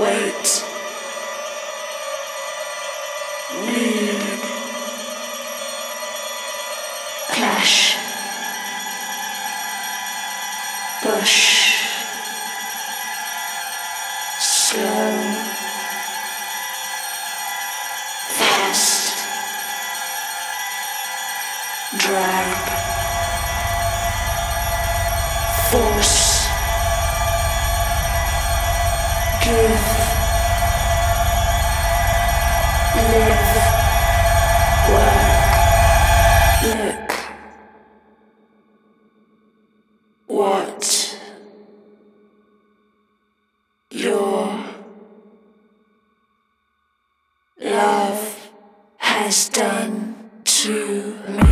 wait, need, clash, push, slow, fast, drag, force, love has done to me.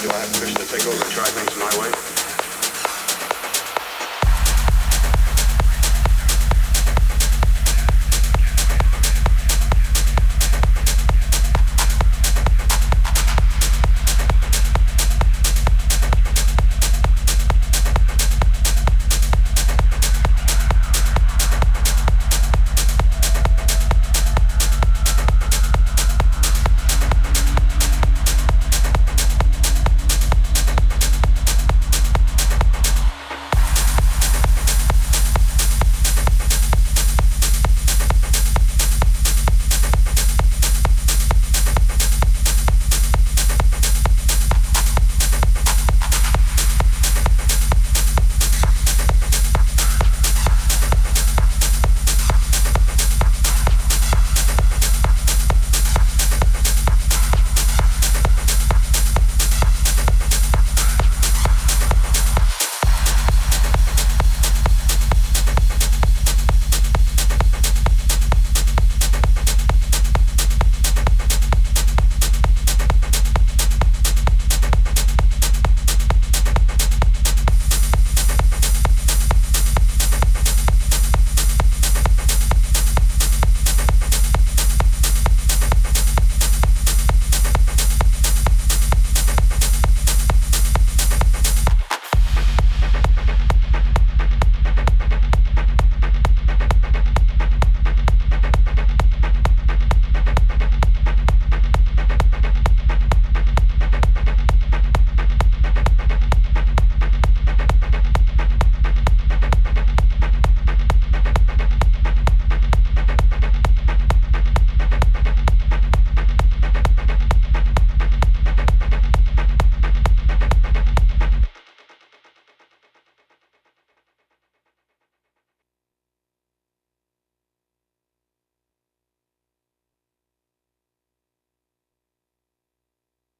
Do I have permission to take over and try things my way?